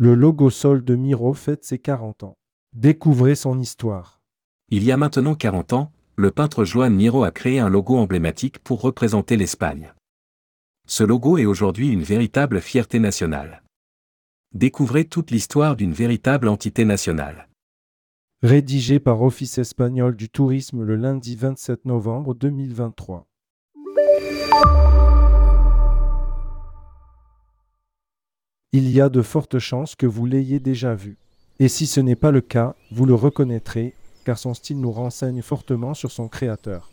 Le logo Sol de Miró fête ses 40 ans. Découvrez son histoire. Il y a maintenant 40 ans, le peintre Joan Miró a créé un logo emblématique pour représenter l'Espagne. Ce logo est aujourd'hui une véritable fierté nationale. Découvrez toute l'histoire d'une véritable entité nationale. Rédigé par Office espagnol du tourisme le lundi 27 novembre 2023. Il y a de fortes chances que vous l'ayez déjà vu. Et si ce n'est pas le cas, vous le reconnaîtrez, car son style nous renseigne fortement sur son créateur.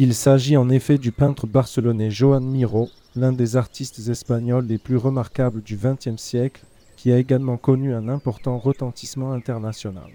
Il s'agit en effet du peintre barcelonais Joan Miró, l'un des artistes espagnols les plus remarquables du XXe siècle, qui a également connu un important retentissement international.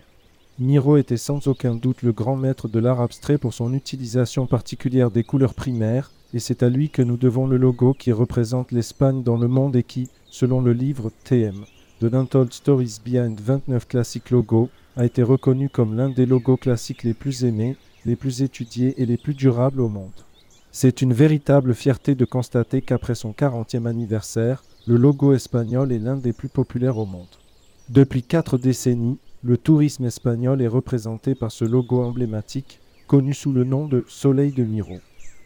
Miró était sans aucun doute le grand maître de l'art abstrait pour son utilisation particulière des couleurs primaires, et c'est à lui que nous devons le logo qui représente l'Espagne dans le monde et qui, selon le livre TM, The Untold Stories Behind 29 Classic Logos, a été reconnu comme l'un des logos classiques les plus aimés, les plus étudiés et les plus durables au monde. C'est une véritable fierté de constater qu'après son 40e anniversaire, le logo espagnol est l'un des plus populaires au monde. Depuis 4 décennies, le tourisme espagnol est représenté par ce logo emblématique, connu sous le nom de « Soleil de Miró ».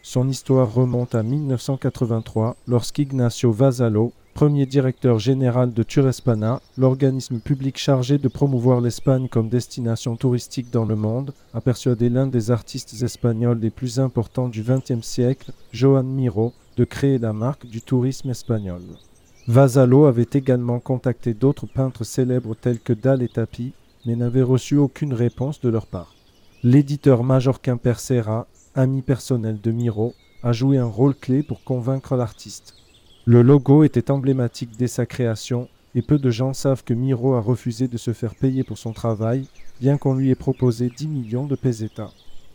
Son histoire remonte à 1983, lorsqu'Ignacio Vasallo, premier directeur général de Turespaña, l'organisme public chargé de promouvoir l'Espagne comme destination touristique dans le monde, a persuadé l'un des artistes espagnols les plus importants du XXe siècle, Joan Miró, de créer la marque du tourisme espagnol. Vasallo avait également contacté d'autres peintres célèbres tels que Dalí et Tapies, mais n'avait reçu aucune réponse de leur part. L'éditeur majorquin Percera, ami personnel de Miró, a joué un rôle clé pour convaincre l'artiste. Le logo était emblématique dès sa création, et peu de gens savent que Miró a refusé de se faire payer pour son travail, bien qu'on lui ait proposé 10 millions de pesetas.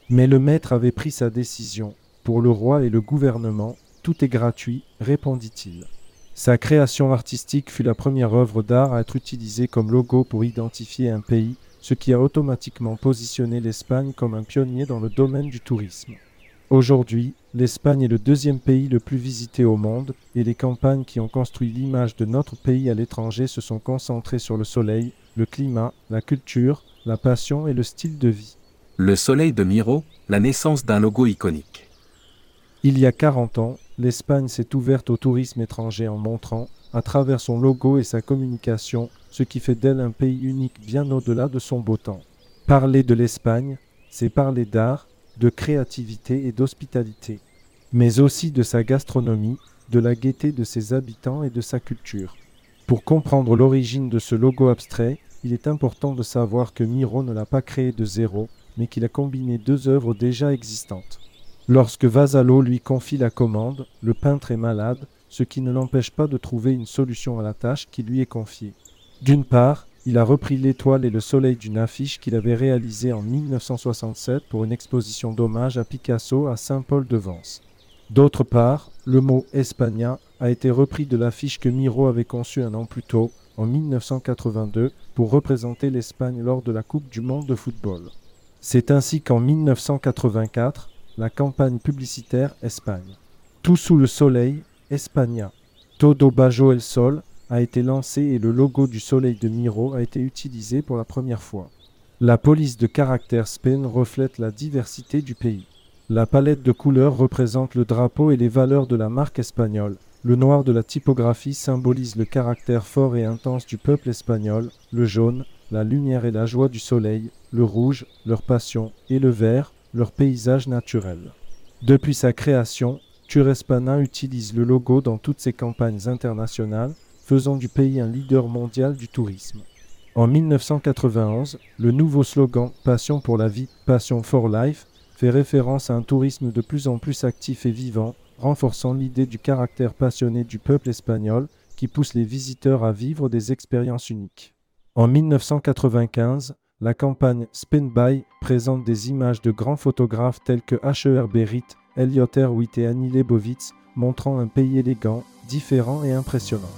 Mais le maître avait pris sa décision. Pour le roi et le gouvernement, tout est gratuit, répondit-il. Sa création artistique fut la première œuvre d'art à être utilisée comme logo pour identifier un pays, ce qui a automatiquement positionné l'Espagne comme un pionnier dans le domaine du tourisme. Aujourd'hui, l'Espagne est le deuxième pays le plus visité au monde, et les campagnes qui ont construit l'image de notre pays à l'étranger se sont concentrées sur le soleil, le climat, la culture, la passion et le style de vie. Le soleil de Miró, la naissance d'un logo iconique. Il y a 40 ans, l'Espagne s'est ouverte au tourisme étranger en montrant, à travers son logo et sa communication, ce qui fait d'elle un pays unique bien au-delà de son beau temps. Parler de l'Espagne, c'est parler d'art, de créativité et d'hospitalité, mais aussi de sa gastronomie, de la gaieté de ses habitants et de sa culture. Pour comprendre l'origine de ce logo abstrait, il est important de savoir que Miró ne l'a pas créé de zéro, mais qu'il a combiné deux œuvres déjà existantes. Lorsque Vasallo lui confie la commande, le peintre est malade, ce qui ne l'empêche pas de trouver une solution à la tâche qui lui est confiée. D'une part, il a repris l'étoile et le soleil d'une affiche qu'il avait réalisée en 1967 pour une exposition d'hommage à Picasso à Saint-Paul-de-Vence. D'autre part, le mot « España » a été repris de l'affiche que Miró avait conçue un an plus tôt, en 1982, pour représenter l'Espagne lors de la Coupe du monde de football. C'est ainsi qu'en 1984, la campagne publicitaire « Espagne ». Tout sous le soleil, « España ». Todo bajo el sol a été lancé et le logo du soleil de Miró a été utilisé pour la première fois. La police de caractère Spain reflète la diversité du pays. La palette de couleurs représente le drapeau et les valeurs de la marque espagnole. Le noir de la typographie symbolise le caractère fort et intense du peuple espagnol, le jaune, la lumière et la joie du soleil, le rouge, leur passion, et le vert, leur paysage naturel. Depuis sa création, Turespaña utilise le logo dans toutes ses campagnes internationales, faisant du pays un leader mondial du tourisme. En 1991, le nouveau slogan « Passion pour la vie, passion for life » fait référence à un tourisme de plus en plus actif et vivant, renforçant l'idée du caractère passionné du peuple espagnol qui pousse les visiteurs à vivre des expériences uniques. En 1995, la campagne « Spend By » présente des images de grands photographes tels que H.E.R. Berit, Elliot Erwitt et Annie Leibovitz, montrant un pays élégant, différent et impressionnant.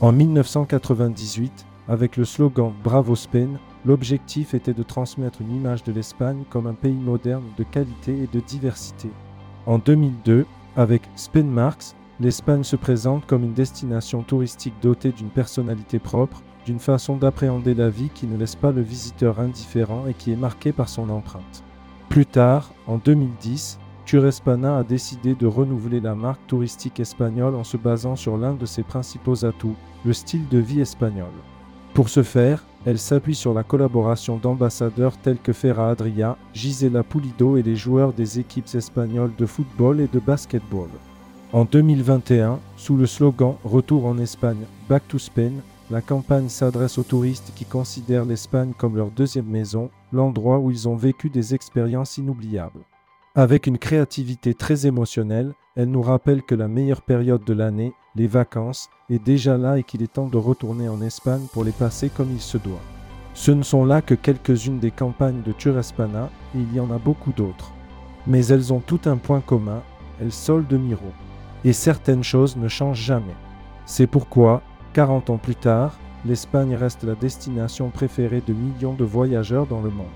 En 1998, avec le slogan « Bravo Spain », l'objectif était de transmettre une image de l'Espagne comme un pays moderne de qualité et de diversité. En 2002, avec « Spain Marks », l'Espagne se présente comme une destination touristique dotée d'une personnalité propre, d'une façon d'appréhender la vie qui ne laisse pas le visiteur indifférent et qui est marquée par son empreinte. Plus tard, en 2010, Turespaña a décidé de renouveler la marque touristique espagnole en se basant sur l'un de ses principaux atouts, le style de vie espagnol. Pour ce faire, elle s'appuie sur la collaboration d'ambassadeurs tels que Ferran Adrià, Gisela Pulido et les joueurs des équipes espagnoles de football et de basketball. En 2021, sous le slogan « Retour en Espagne, Back to Spain », la campagne s'adresse aux touristes qui considèrent l'Espagne comme leur deuxième maison, l'endroit où ils ont vécu des expériences inoubliables. Avec une créativité très émotionnelle, elle nous rappelle que la meilleure période de l'année, les vacances, est déjà là et qu'il est temps de retourner en Espagne pour les passer comme il se doit. Ce ne sont là que quelques-unes des campagnes de Turespaña, et il y en a beaucoup d'autres. Mais elles ont tout un point commun, elles soldent Miró. Et certaines choses ne changent jamais. C'est pourquoi, 40 ans plus tard, l'Espagne reste la destination préférée de millions de voyageurs dans le monde.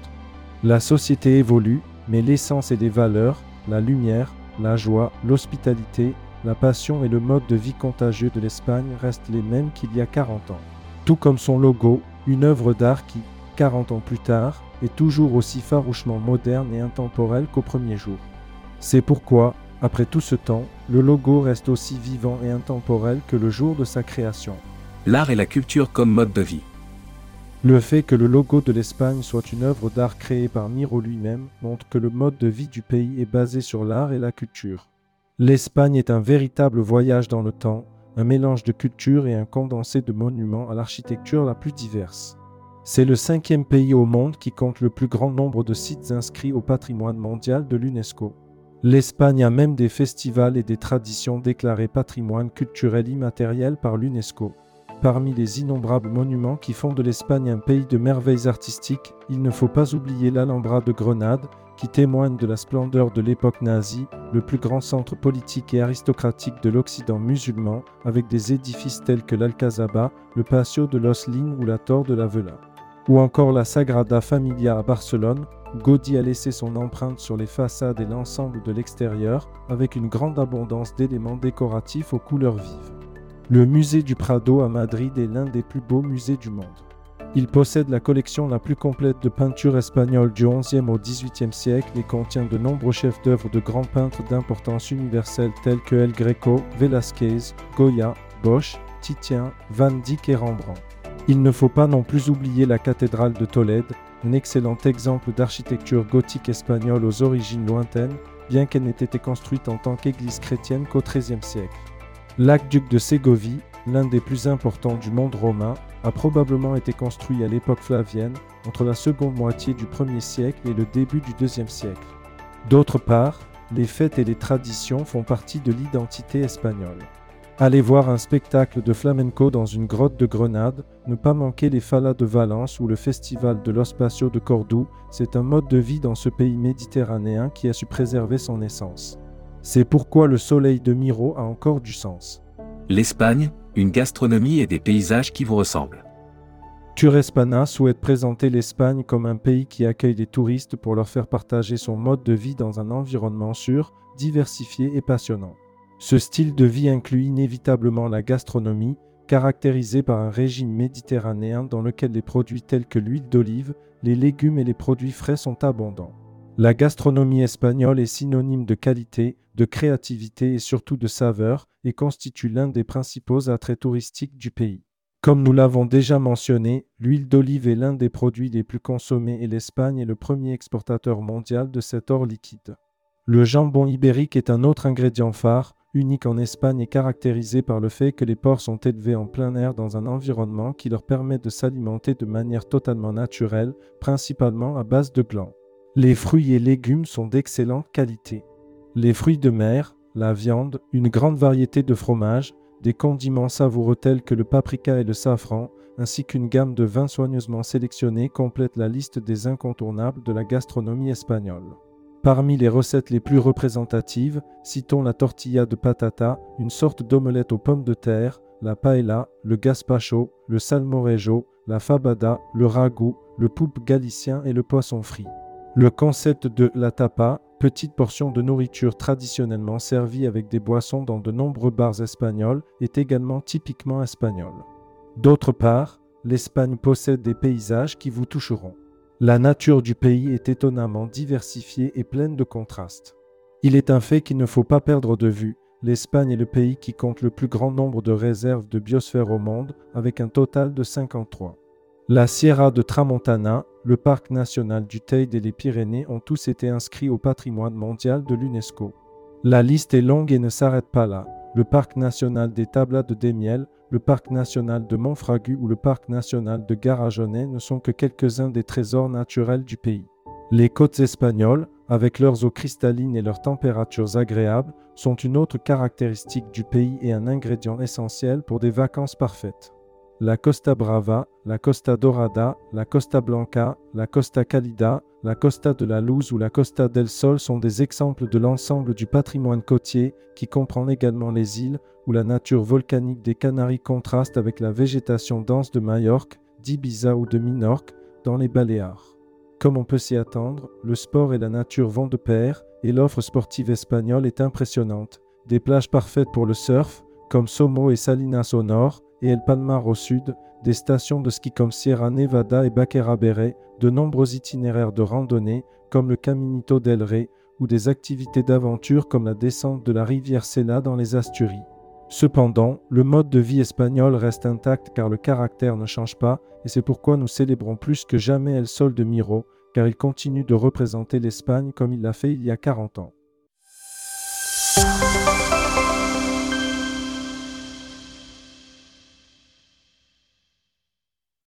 La société évolue, mais l'essence et les valeurs, la lumière, la joie, l'hospitalité, la passion et le mode de vie contagieux de l'Espagne restent les mêmes qu'il y a 40 ans. Tout comme son logo, une œuvre d'art qui, 40 ans plus tard, est toujours aussi farouchement moderne et intemporelle qu'au premier jour. C'est pourquoi, après tout ce temps, le logo reste aussi vivant et intemporel que le jour de sa création. L'art et la culture comme mode de vie. Le fait que le logo de l'Espagne soit une œuvre d'art créée par Miró lui-même montre que le mode de vie du pays est basé sur l'art et la culture. L'Espagne est un véritable voyage dans le temps, un mélange de culture et un condensé de monuments à l'architecture la plus diverse. C'est le 5e pays au monde qui compte le plus grand nombre de sites inscrits au patrimoine mondial de l'UNESCO. L'Espagne a même des festivals et des traditions déclarés patrimoine culturel immatériel par l'UNESCO. Parmi les innombrables monuments qui font de l'Espagne un pays de merveilles artistiques, il ne faut pas oublier l'Alhambra de Grenade, qui témoigne de la splendeur de l'époque nazie, le plus grand centre politique et aristocratique de l'Occident musulman, avec des édifices tels que l'Alcazaba, le Patio de los Leones ou la Torre de la Vela. Ou encore la Sagrada Familia à Barcelone, Gaudí a laissé son empreinte sur les façades et l'ensemble de l'extérieur, avec une grande abondance d'éléments décoratifs aux couleurs vives. Le musée du Prado à Madrid est l'un des plus beaux musées du monde. Il possède la collection la plus complète de peinture espagnole du XIe au XVIIIe siècle et contient de nombreux chefs-d'œuvre de grands peintres d'importance universelle tels que El Greco, Velázquez, Goya, Bosch, Titien, Van Dyck et Rembrandt. Il ne faut pas non plus oublier la cathédrale de Tolède, un excellent exemple d'architecture gothique espagnole aux origines lointaines, bien qu'elle n'ait été construite en tant qu'église chrétienne qu'au XIIIe siècle. L'aqueduc de Ségovie, l'un des plus importants du monde romain, a probablement été construit à l'époque flavienne, entre la seconde moitié du 1er siècle et le début du 2e siècle. D'autre part, les fêtes et les traditions font partie de l'identité espagnole. Allez voir un spectacle de flamenco dans une grotte de Grenade, ne pas manquer les Fallas de Valence ou le festival de Los Patios de Cordoue, c'est un mode de vie dans ce pays méditerranéen qui a su préserver son essence. C'est pourquoi le soleil de Miró a encore du sens. L'Espagne, une gastronomie et des paysages qui vous ressemblent. Turespaña souhaite présenter l'Espagne comme un pays qui accueille les touristes pour leur faire partager son mode de vie dans un environnement sûr, diversifié et passionnant. Ce style de vie inclut inévitablement la gastronomie, caractérisée par un régime méditerranéen dans lequel les produits tels que l'huile d'olive, les légumes et les produits frais sont abondants. La gastronomie espagnole est synonyme de qualité, de créativité et surtout de saveur et constitue l'un des principaux attraits touristiques du pays. Comme nous l'avons déjà mentionné, l'huile d'olive est l'un des produits les plus consommés et l'Espagne est le premier exportateur mondial de cet or liquide. Le jambon ibérique est un autre ingrédient phare, unique en Espagne et caractérisé par le fait que les porcs sont élevés en plein air dans un environnement qui leur permet de s'alimenter de manière totalement naturelle, principalement à base de glands. Les fruits et légumes sont d'excellente qualité. Les fruits de mer, la viande, une grande variété de fromages, des condiments savoureux tels que le paprika et le safran, ainsi qu'une gamme de vins soigneusement sélectionnés complètent la liste des incontournables de la gastronomie espagnole. Parmi les recettes les plus représentatives, citons la tortilla de patata, une sorte d'omelette aux pommes de terre, la paella, le gazpacho, le salmorejo, la fabada, le ragoût, le poulpe galicien et le poisson frit. Le concept de la tapa, petite portion de nourriture traditionnellement servie avec des boissons dans de nombreux bars espagnols, est également typiquement espagnol. D'autre part, l'Espagne possède des paysages qui vous toucheront. La nature du pays est étonnamment diversifiée et pleine de contrastes. Il est un fait qu'il ne faut pas perdre de vue. L'Espagne est le pays qui compte le plus grand nombre de réserves de biosphère au monde, avec un total de 53. La Sierra de Tramontana, le parc national du Teide et les Pyrénées ont tous été inscrits au patrimoine mondial de l'UNESCO. La liste est longue et ne s'arrête pas là. Le parc national des Tablas de Daimiel, le parc national de Montfragu ou le parc national de Garajonnet ne sont que quelques-uns des trésors naturels du pays. Les côtes espagnoles, avec leurs eaux cristallines et leurs températures agréables, sont une autre caractéristique du pays et un ingrédient essentiel pour des vacances parfaites. La Costa Brava, la Costa Dorada, la Costa Blanca, la Costa Cálida, la Costa de la Luz ou la Costa del Sol sont des exemples de l'ensemble du patrimoine côtier qui comprend également les îles où la nature volcanique des Canaries contraste avec la végétation dense de Majorque, d'Ibiza ou de Minorque dans les Baléares. Comme on peut s'y attendre, le sport et la nature vont de pair et l'offre sportive espagnole est impressionnante. Des plages parfaites pour le surf, comme Somo et Salinas au nord, et El Palmar au sud, des stations de ski comme Sierra Nevada et Baquera-Berre, de nombreux itinéraires de randonnée comme le Caminito del Rey ou des activités d'aventure comme la descente de la rivière Sella dans les Asturies. Cependant, le mode de vie espagnol reste intact car le caractère ne change pas et c'est pourquoi nous célébrons plus que jamais El Sol de Miró car il continue de représenter l'Espagne comme il l'a fait il y a 40 ans.